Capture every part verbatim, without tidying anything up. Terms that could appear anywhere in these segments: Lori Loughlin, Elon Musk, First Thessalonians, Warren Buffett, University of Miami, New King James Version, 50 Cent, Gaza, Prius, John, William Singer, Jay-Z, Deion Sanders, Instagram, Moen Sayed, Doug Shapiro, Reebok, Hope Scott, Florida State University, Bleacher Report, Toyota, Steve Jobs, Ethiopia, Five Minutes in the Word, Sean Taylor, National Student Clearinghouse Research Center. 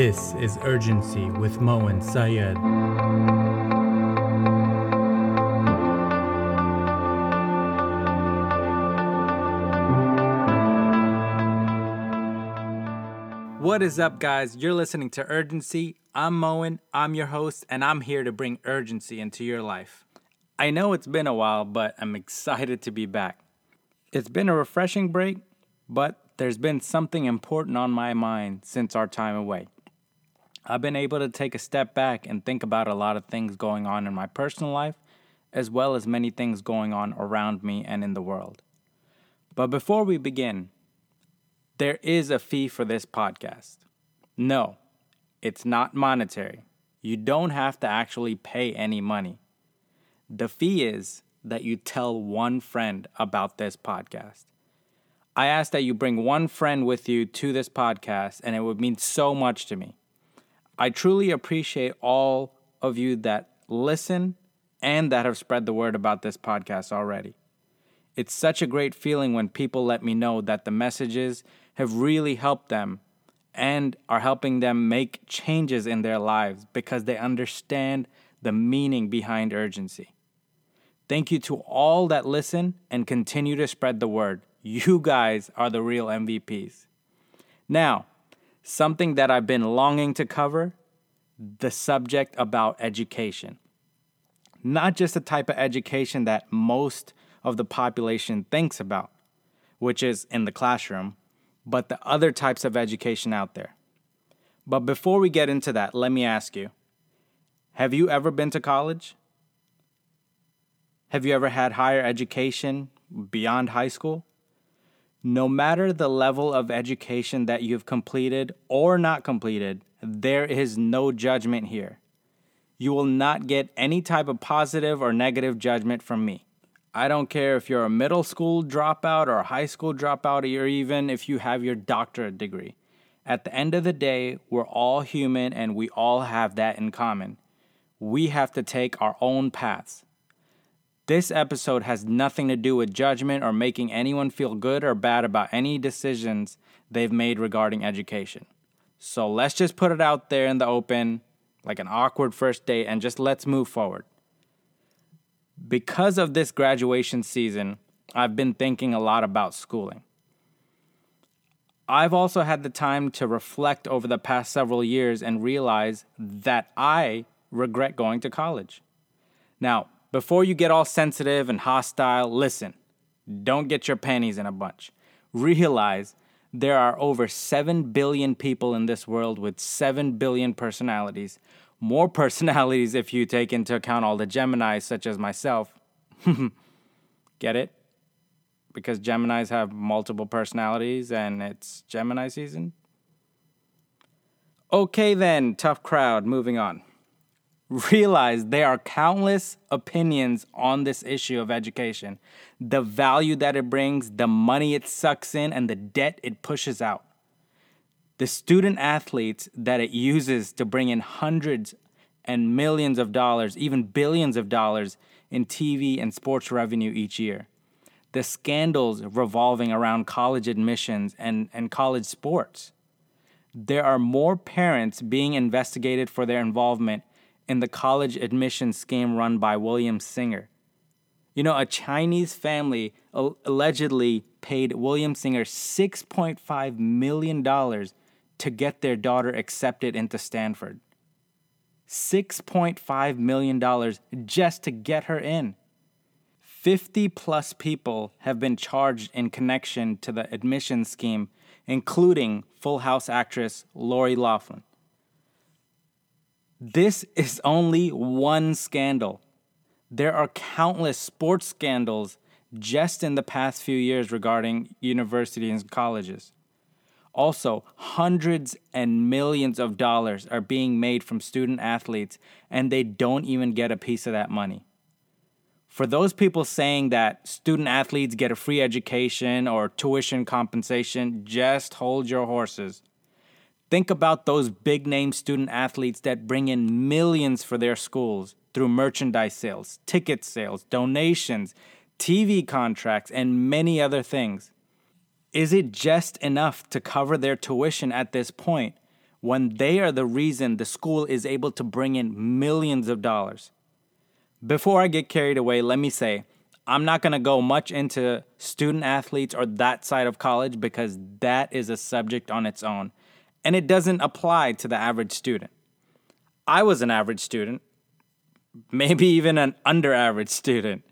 This is Urgency with Moen Sayed. What is up, guys? You're listening to Urgency. I'm Moen, I'm your host, and I'm here to bring urgency into your life. I know it's been a while, but I'm excited to be back. It's been a refreshing break, but there's been something important on my mind since our time away. I've been able to take a step back and think about a lot of things going on in my personal life, as well as many things going on around me and in the world. But before we begin, there is a fee for this podcast. No, it's not monetary. You don't have to actually pay any money. The fee is that you tell one friend about this podcast. I ask that you bring one friend with you to this podcast, and it would mean so much to me. I truly appreciate all of you that listen and that have spread the word about this podcast already. It's such a great feeling when people let me know that the messages have really helped them and are helping them make changes in their lives because they understand the meaning behind urgency. Thank you to all that listen and continue to spread the word. You guys are the real M V Ps. Now, something that I've been longing to cover, the subject about education. Not just the type of education that most of the population thinks about, which is in the classroom, but the other types of education out there. But before we get into that, let me ask you, have you ever been to college? Have you ever had higher education beyond high school? No matter the level of education that you've completed or not completed, there is no judgment here. You will not get any type of positive or negative judgment from me. I don't care if you're a middle school dropout or a high school dropout, or even if you have your doctorate degree. At the end of the day, we're all human and we all have that in common. We have to take our own paths. This episode has nothing to do with judgment or making anyone feel good or bad about any decisions they've made regarding education. So let's just put it out there in the open, like an awkward first date, and just let's move forward. Because of this graduation season, I've been thinking a lot about schooling. I've also had the time to reflect over the past several years and realize that I regret going to college. Now, before you get all sensitive and hostile, listen, don't get your panties in a bunch. Realize there are over seven billion people in this world with seven billion personalities. More personalities if you take into account all the Geminis, such as myself. Get it? Because Geminis have multiple personalities and it's Gemini season? Okay then, tough crowd, moving on. Realize there are countless opinions on this issue of education, the value that it brings, the money it sucks in, and the debt it pushes out. The student athletes that it uses to bring in hundreds and millions of dollars, even billions of dollars in T V and sports revenue each year. The scandals revolving around college admissions and, and college sports. There are more parents being investigated for their involvement in the college admissions scheme run by William Singer. You know, a Chinese family allegedly paid William Singer six point five million dollars to get their daughter accepted into Stanford. six point five million dollars just to get her in. fifty plus people have been charged in connection to the admissions scheme, including Full House actress Lori Loughlin. This is only one scandal. There are countless sports scandals just in the past few years regarding universities and colleges. Also, hundreds and millions of dollars are being made from student athletes, and they don't even get a piece of that money. For those people saying that student athletes get a free education or tuition compensation, just hold your horses. Think about those big-name student athletes that bring in millions for their schools through merchandise sales, ticket sales, donations, T V contracts, and many other things. Is it just enough to cover their tuition at this point when they are the reason the school is able to bring in millions of dollars. Before I get carried away, let me say, I'm not going to go much into student athletes or that side of college because that is a subject on its own, and it doesn't apply to the average student. I was an average student, maybe even an under-average student.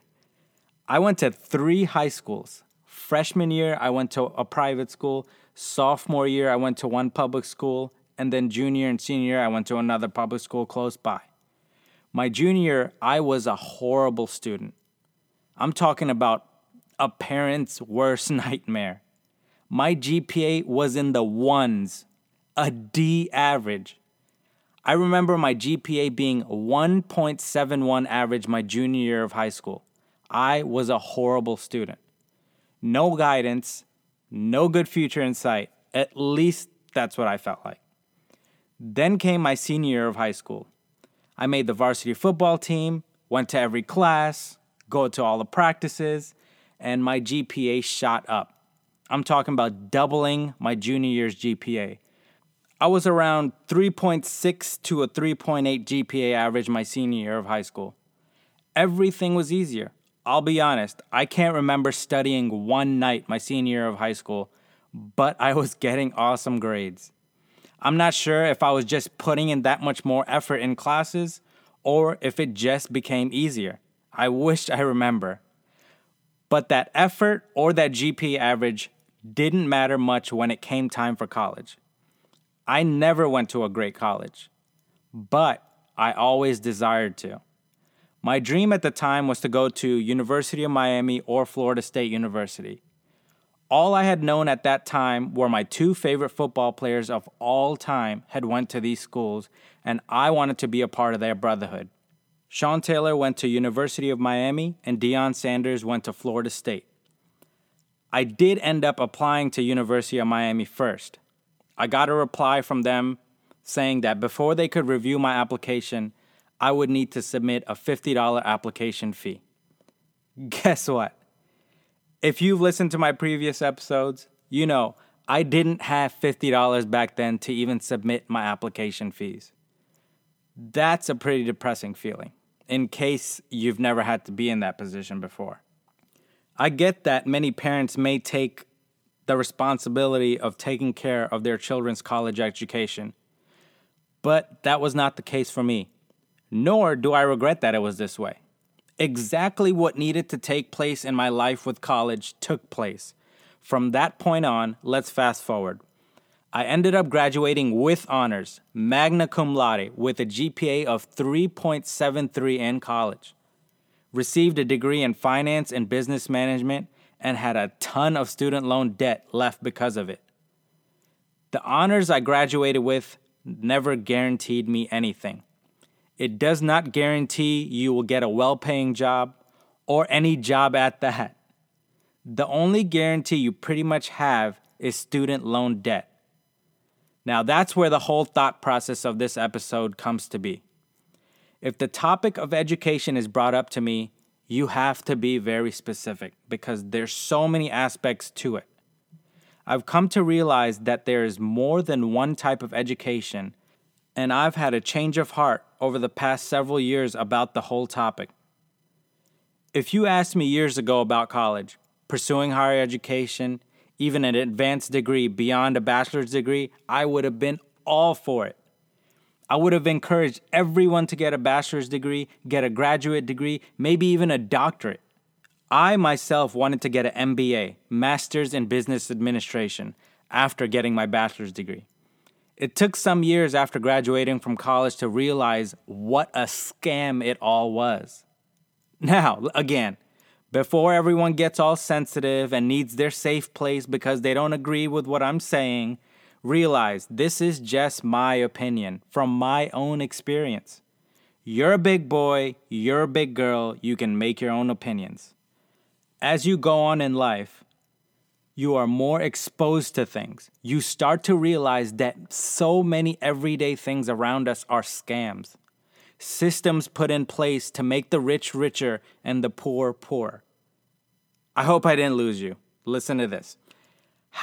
I went to three high schools. Freshman year, I went to a private school. Sophomore year, I went to one public school. And then junior and senior year, I went to another public school close by. My junior year, I was a horrible student. I'm talking about a parent's worst nightmare. My G P A was in the ones, a D average. I remember my G P A being one point seven one average my junior year of high school. I was a horrible student. No guidance, no good future in sight. At least that's what I felt like. Then came my senior year of high school. I made the varsity football team, went to every class, go to all the practices, and my G P A shot up. I'm talking about doubling my junior year's G P A. I was around three point six to a three point eight G P A average my senior year of high school. Everything was easier. I'll be honest, I can't remember studying one night my senior year of high school, but I was getting awesome grades. I'm not sure if I was just putting in that much more effort in classes or if it just became easier. I wish I remember. But that effort or that G P A average didn't matter much when it came time for college. I never went to a great college, but I always desired to. My dream at the time was to go to University of Miami or Florida State University. All I had known at that time were my two favorite football players of all time had went to these schools, and I wanted to be a part of their brotherhood. Sean Taylor went to University of Miami, and Deion Sanders went to Florida State. I did end up applying to University of Miami first. I got a reply from them saying that before they could review my application, I would need to submit a fifty dollars application fee. Guess what? If you've listened to my previous episodes, you know I didn't have fifty dollars back then to even submit my application fees. That's a pretty depressing feeling, in case you've never had to be in that position before. I get that many parents may take the responsibility of taking care of their children's college education, but that was not the case for me. Nor do I regret that it was this way. Exactly what needed to take place in my life with college took place. From that point on, let's fast forward. I ended up graduating with honors, magna cum laude, with a G P A of three point seven three in college. Received a degree in finance and business management and had a ton of student loan debt left because of it. The honors I graduated with never guaranteed me anything. It does not guarantee you will get a well-paying job or any job at that. The only guarantee you pretty much have is student loan debt. Now that's where the whole thought process of this episode comes to be. If the topic of education is brought up to me, you have to be very specific because there's so many aspects to it. I've come to realize that there is more than one type of education, and I've had a change of heart over the past several years about the whole topic. If you asked me years ago about college, pursuing higher education, even an advanced degree beyond a bachelor's degree, I would have been all for it. I would have encouraged everyone to get a bachelor's degree, get a graduate degree, maybe even a doctorate. I myself wanted to get an M B A, Master's in Business Administration, after getting my bachelor's degree. It took some years after graduating from college to realize what a scam it all was. Now, again, before everyone gets all sensitive and needs their safe place because they don't agree with what I'm saying, realize this is just my opinion from my own experience. You're a big boy, you're a big girl, you can make your own opinions. As you go on in life, you are more exposed to things. You start to realize that so many everyday things around us are scams. Systems put in place to make the rich richer and the poor poorer. I hope I didn't lose you. Listen to this.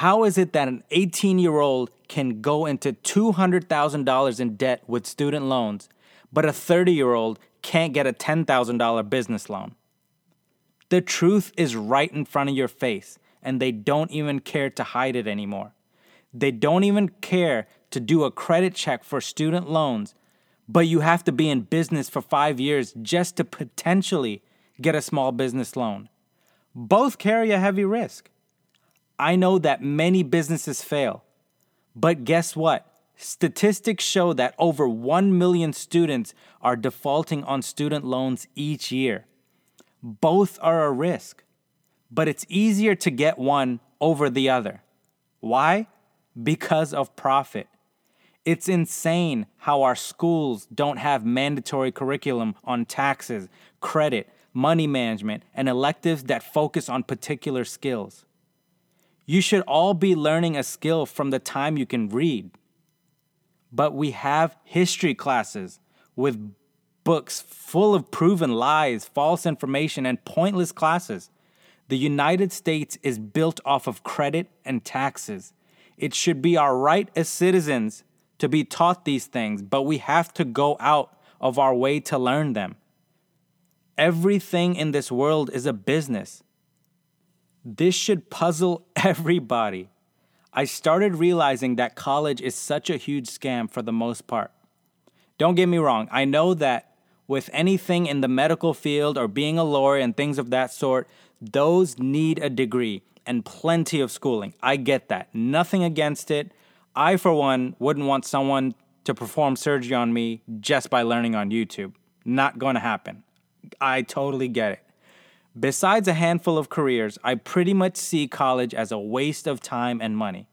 How is it that an eighteen-year-old can go into two hundred thousand dollars in debt with student loans, but a thirty-year-old can't get a ten thousand dollars business loan? The truth is right in front of your face, and they don't even care to hide it anymore. They don't even care to do a credit check for student loans, but you have to be in business for five years just to potentially get a small business loan. Both carry a heavy risk. I know that many businesses fail, but guess what? Statistics show that over one million students are defaulting on student loans each year. Both are a risk, but it's easier to get one over the other. Why? Because of profit. It's insane how our schools don't have mandatory curriculum on taxes, credit, money management, and electives that focus on particular skills. You should all be learning a skill from the time you can read. But we have history classes with books full of proven lies, false information, and pointless classes. The United States is built off of credit and taxes. It should be our right as citizens to be taught these things, but we have to go out of our way to learn them. Everything in this world is a business. This should puzzle everybody. I started realizing that college is such a huge scam for the most part. Don't get me wrong, I know that with anything in the medical field or being a lawyer and things of that sort, those need a degree and plenty of schooling. I get that. Nothing against it. I, for one, wouldn't want someone to perform surgery on me just by learning on YouTube. Not going to happen. I totally get it. Besides a handful of careers, I pretty much see college as a waste of time and money.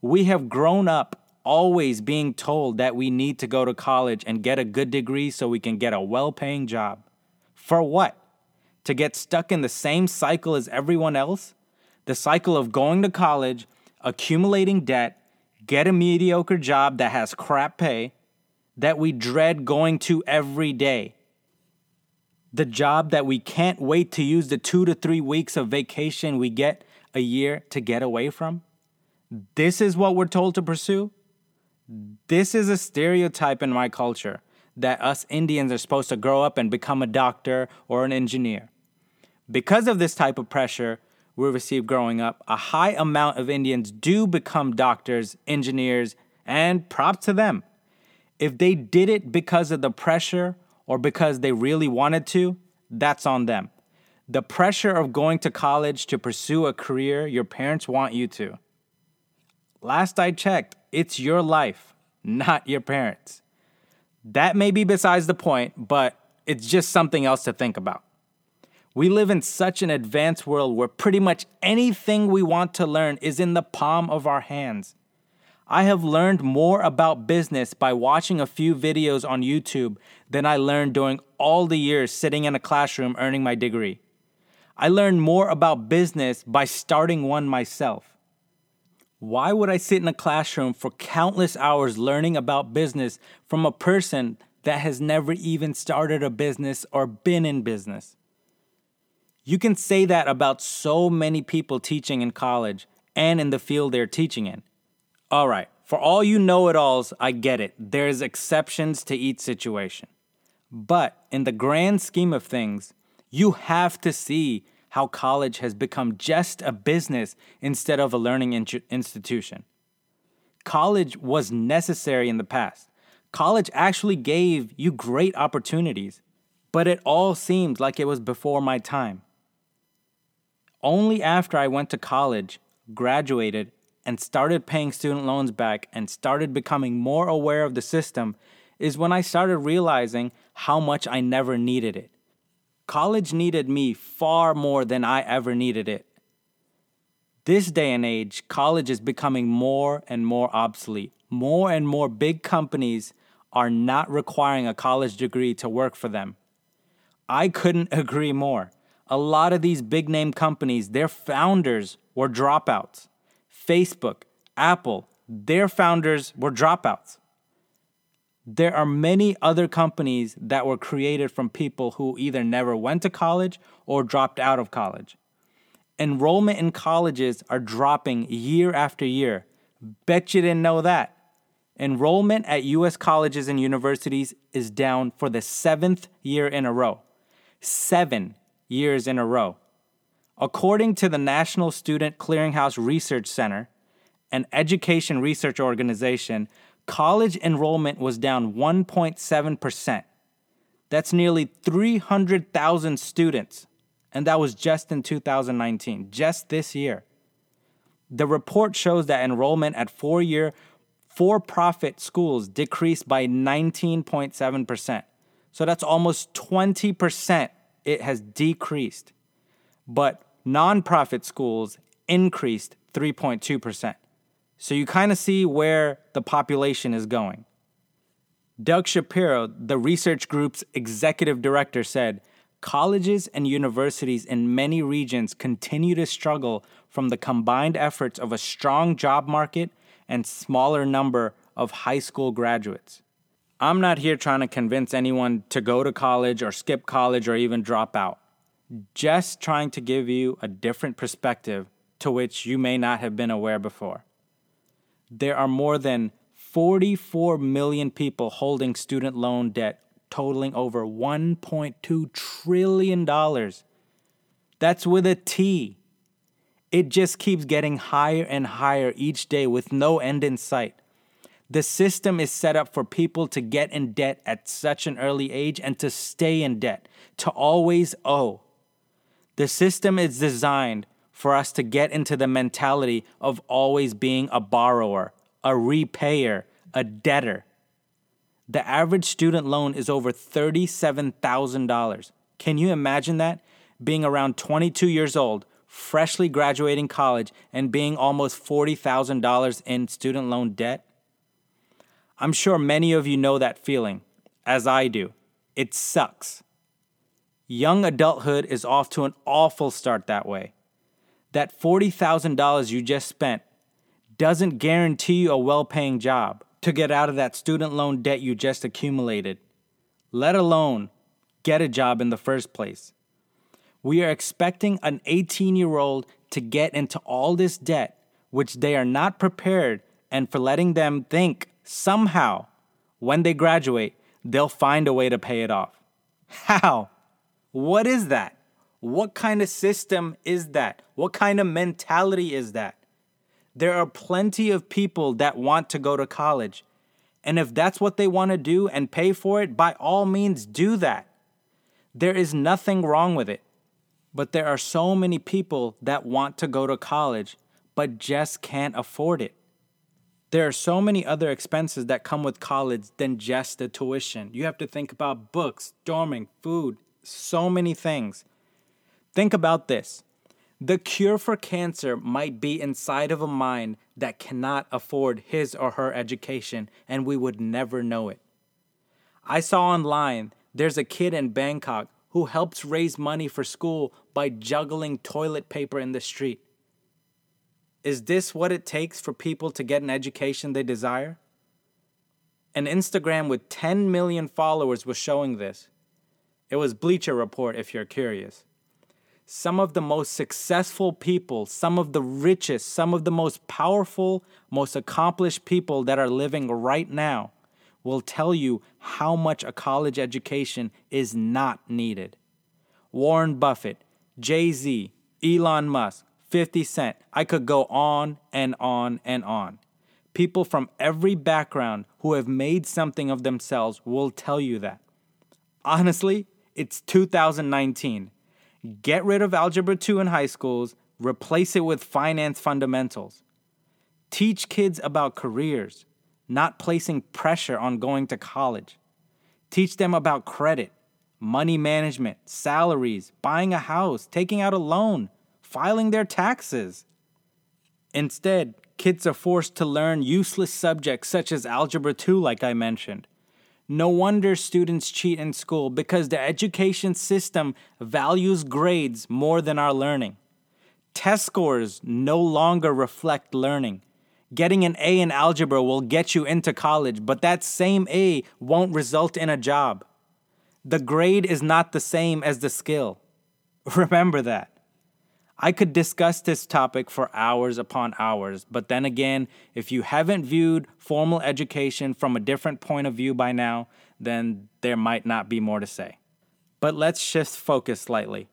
We have grown up always being told that we need to go to college and get a good degree so we can get a well-paying job. For what? To get stuck in the same cycle as everyone else? The cycle of going to college, accumulating debt, get a mediocre job that has crap pay, that we dread going to every day. The job that we can't wait to use the two to three weeks of vacation we get a year to get away from. This is what we're told to pursue. This is a stereotype in my culture that us Indians are supposed to grow up and become a doctor or an engineer. Because of this type of pressure we received growing up, a high amount of Indians do become doctors, engineers, and props to them. If they did it because of the pressure or because they really wanted to, that's on them. The pressure of going to college to pursue a career your parents want you to. Last I checked, it's your life, not your parents'. That may be besides the point, but it's just something else to think about. We live in such an advanced world where pretty much anything we want to learn is in the palm of our hands. I have learned more about business by watching a few videos on YouTube than I learned during all the years sitting in a classroom earning my degree. I learned more about business by starting one myself. Why would I sit in a classroom for countless hours learning about business from a person that has never even started a business or been in business? You can say that about so many people teaching in college and in the field they're teaching in. All right, for all you know-it-alls, I get it. There's exceptions to each situation. But in the grand scheme of things, you have to see how college has become just a business instead of a learning in- institution. College was necessary in the past. College actually gave you great opportunities, but it all seemed like it was before my time. Only after I went to college, graduated, and started paying student loans back and started becoming more aware of the system is when I started realizing how much I never needed it. College needed me far more than I ever needed it. This day and age, college is becoming more and more obsolete. More and more big companies are not requiring a college degree to work for them. I couldn't agree more. A lot of these big-name companies, their founders were dropouts. Facebook, Apple, their founders were dropouts. There are many other companies that were created from people who either never went to college or dropped out of college. enrollment in colleges are dropping year after year. Bet you didn't know that. Enrollment at U S colleges and universities is down for the seventh year in a row. Seven years in a row. According to the National Student Clearinghouse Research Center, an education research organization, college enrollment was down one point seven percent. That's nearly three hundred thousand students. And that was just in two thousand nineteen, just this year. The report shows that enrollment at four-year for-profit schools decreased by nineteen point seven percent. So that's almost twenty percent it has decreased. But nonprofit schools increased three point two percent. So you kind of see where the population is going. Doug Shapiro, the research group's executive director, said, colleges and universities in many regions continue to struggle from the combined efforts of a strong job market and smaller number of high school graduates. I'm not here trying to convince anyone to go to college or skip college or even drop out. Just trying to give you a different perspective to which you may not have been aware before. There are more than forty-four million people holding student loan debt totaling over one point two trillion dollars. That's with a T. It just keeps getting higher and higher each day with no end in sight. The system is set up for people to get in debt at such an early age and to stay in debt, to always owe. The system is designed for us to get into the mentality of always being a borrower, a repayer, a debtor. The average student loan is over thirty-seven thousand dollars. Can you imagine that? Being around twenty-two years old, freshly graduating college, and being almost forty thousand dollars in student loan debt? I'm sure many of you know that feeling, as I do. It sucks. Young adulthood is off to an awful start that way. That forty thousand dollars you just spent doesn't guarantee you a well-paying job to get out of that student loan debt you just accumulated, let alone get a job in the first place. We are expecting an eighteen-year-old to get into all this debt, which they are not prepared, and for letting them think somehow, when they graduate, they'll find a way to pay it off. How? What is that? What kind of system is that? What kind of mentality is that? There are plenty of people that want to go to college. And if that's what they want to do and pay for it, by all means do that. There is nothing wrong with it. But there are so many people that want to go to college but just can't afford it. There are so many other expenses that come with college than just the tuition. You have to think about books, dorming, food, so many things. Think about this. The cure for cancer might be inside of a mind that cannot afford his or her education, and we would never know it. I saw online there's a kid in Bangkok who helps raise money for school by juggling toilet paper in the street. Is this what it takes for people to get an education they desire? An Instagram with ten million followers was showing this. It was Bleacher Report, if you're curious. Some of the most successful people, some of the richest, some of the most powerful, most accomplished people that are living right now will tell you how much a college education is not needed. Warren Buffett, Jay-Z, Elon Musk, fifty cent. I could go on and on and on. People from every background who have made something of themselves will tell you that. Honestly, it's two thousand nineteen. Get rid of Algebra two in high schools, replace it with finance fundamentals. Teach kids about careers, not placing pressure on going to college. Teach them about credit, money management, salaries, buying a house, taking out a loan, filing their taxes. Instead, kids are forced to learn useless subjects such as Algebra two, like I mentioned. No wonder students cheat in school, because the education system values grades more than our learning. Test scores no longer reflect learning. Getting an A in algebra will get you into college, but that same A won't result in a job. The grade is not the same as the skill. Remember that. I could discuss this topic for hours upon hours, but then again, if you haven't viewed formal education from a different point of view by now, then there might not be more to say. But let's shift focus slightly.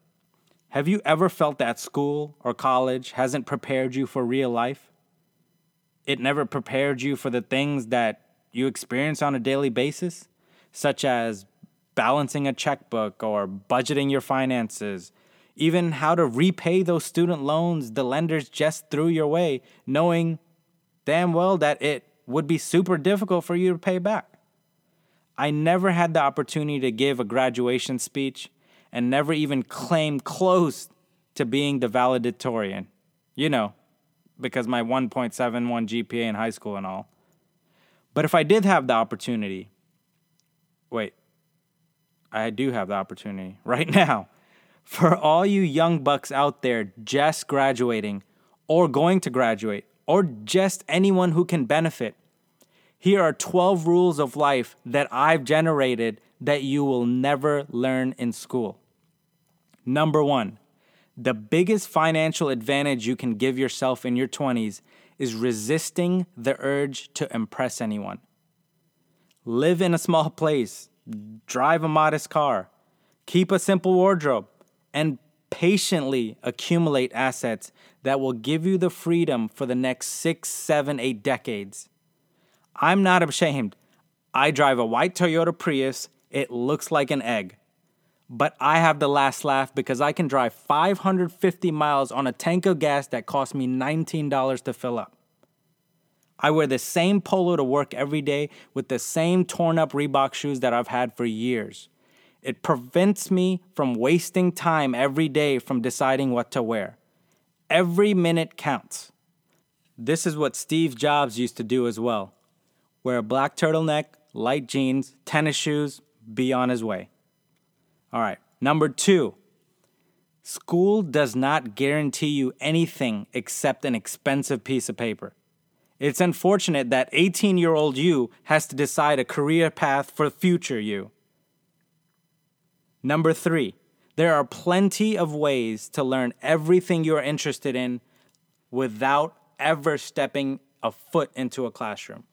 Have you ever felt that school or college hasn't prepared you for real life? It never prepared you for the things that you experience on a daily basis, such as balancing a checkbook or budgeting your finances, even how to repay those student loans the lenders just threw your way, knowing damn well that it would be super difficult for you to pay back. I never had the opportunity to give a graduation speech and never even claimed close to being the valedictorian, you know, because my one point seven one G P A in high school and all. But if I did have the opportunity, wait, I do have the opportunity right now. For all you young bucks out there just graduating or going to graduate or just anyone who can benefit, here are twelve rules of life that I've generated that you will never learn in school. Number one, the biggest financial advantage you can give yourself in your twenties is resisting the urge to impress anyone. Live in a small place, drive a modest car, keep a simple wardrobe, and patiently accumulate assets that will give you the freedom for the next six, seven, eight decades. I'm not ashamed. I drive a white Toyota Prius. It looks like an egg. But I have the last laugh because I can drive five hundred fifty miles on a tank of gas that cost me nineteen dollars to fill up. I wear the same polo to work every day with the same torn-up Reebok shoes that I've had for years. It prevents me from wasting time every day from deciding what to wear. Every minute counts. This is what Steve Jobs used to do as well. Wear a black turtleneck, light jeans, tennis shoes, be on his way. All right, number two. School does not guarantee you anything except an expensive piece of paper. It's unfortunate that eighteen-year-old you has to decide a career path for future you. Number three, there are plenty of ways to learn everything you're interested in without ever stepping a foot into a classroom.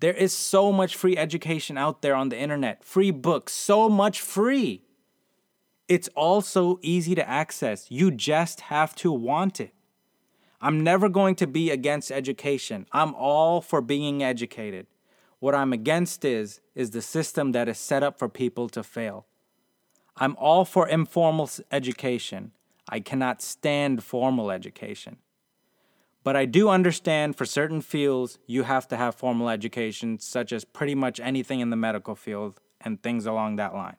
There is so much free education out there on the internet, free books, so much free. It's all so easy to access. You just have to want it. I'm never going to be against education. I'm all for being educated. What I'm against is, is the system that is set up for people to fail. I'm all for informal education. I cannot stand formal education. But I do understand for certain fields, you have to have formal education, such as pretty much anything in the medical field and things along that line.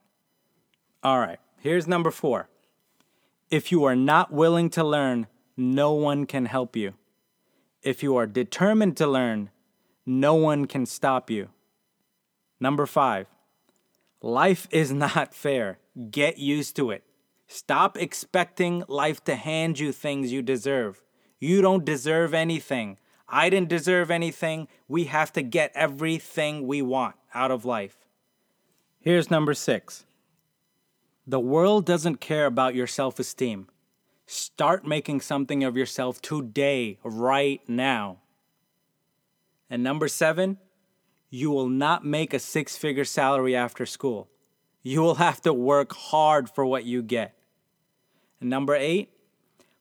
All right, here's number four. If you are not willing to learn, no one can help you. If you are determined to learn, no one can stop you. Number five. Life is not fair. Get used to it. Stop expecting life to hand you things you deserve. You don't deserve anything. I didn't deserve anything. We have to get everything we want out of life. Here's number six. The world doesn't care about your self-esteem. Start making something of yourself today, right now. And number seven. You will not make a six-figure salary after school. You will have to work hard for what you get. And number eight,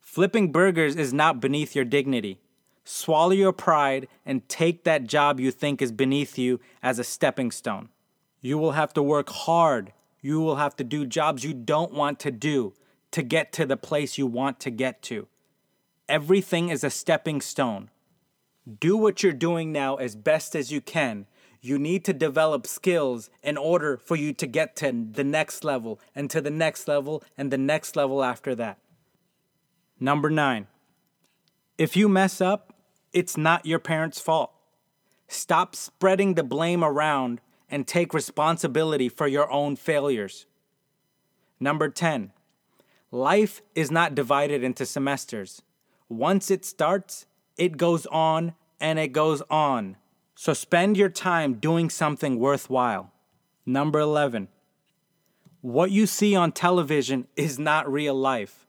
flipping burgers is not beneath your dignity. Swallow your pride and take that job you think is beneath you as a stepping stone. You will have to work hard. You will have to do jobs you don't want to do to get to the place you want to get to. Everything is a stepping stone. Do what you're doing now as best as you can. You need to develop skills in order for you to get to the next level and to the next level and the next level after that. Number nine, if you mess up, it's not your parents' fault. Stop spreading the blame around and take responsibility for your own failures. Number ten, life is not divided into semesters. Once it starts, it goes on and it goes on. So spend your time doing something worthwhile. Number eleven. What you see on television is not real life.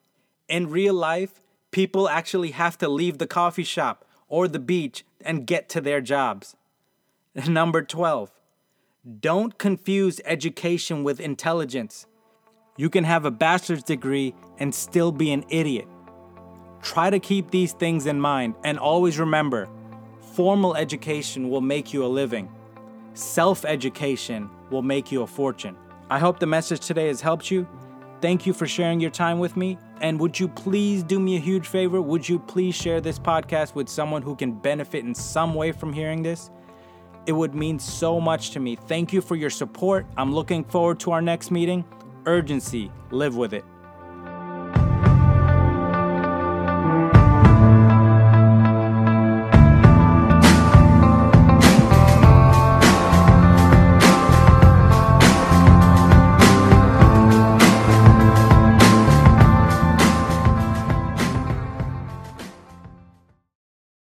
In real life, people actually have to leave the coffee shop or the beach and get to their jobs. Number twelve, don't confuse education with intelligence. You can have a bachelor's degree and still be an idiot. Try to keep these things in mind and always remember, formal education will make you a living. Self-education will make you a fortune. I hope the message today has helped you. Thank you for sharing your time with me. And would you please do me a huge favor? Would you please share this podcast with someone who can benefit in some way from hearing this? It would mean so much to me. Thank you for your support. I'm looking forward to our next meeting. Urgency, live with it.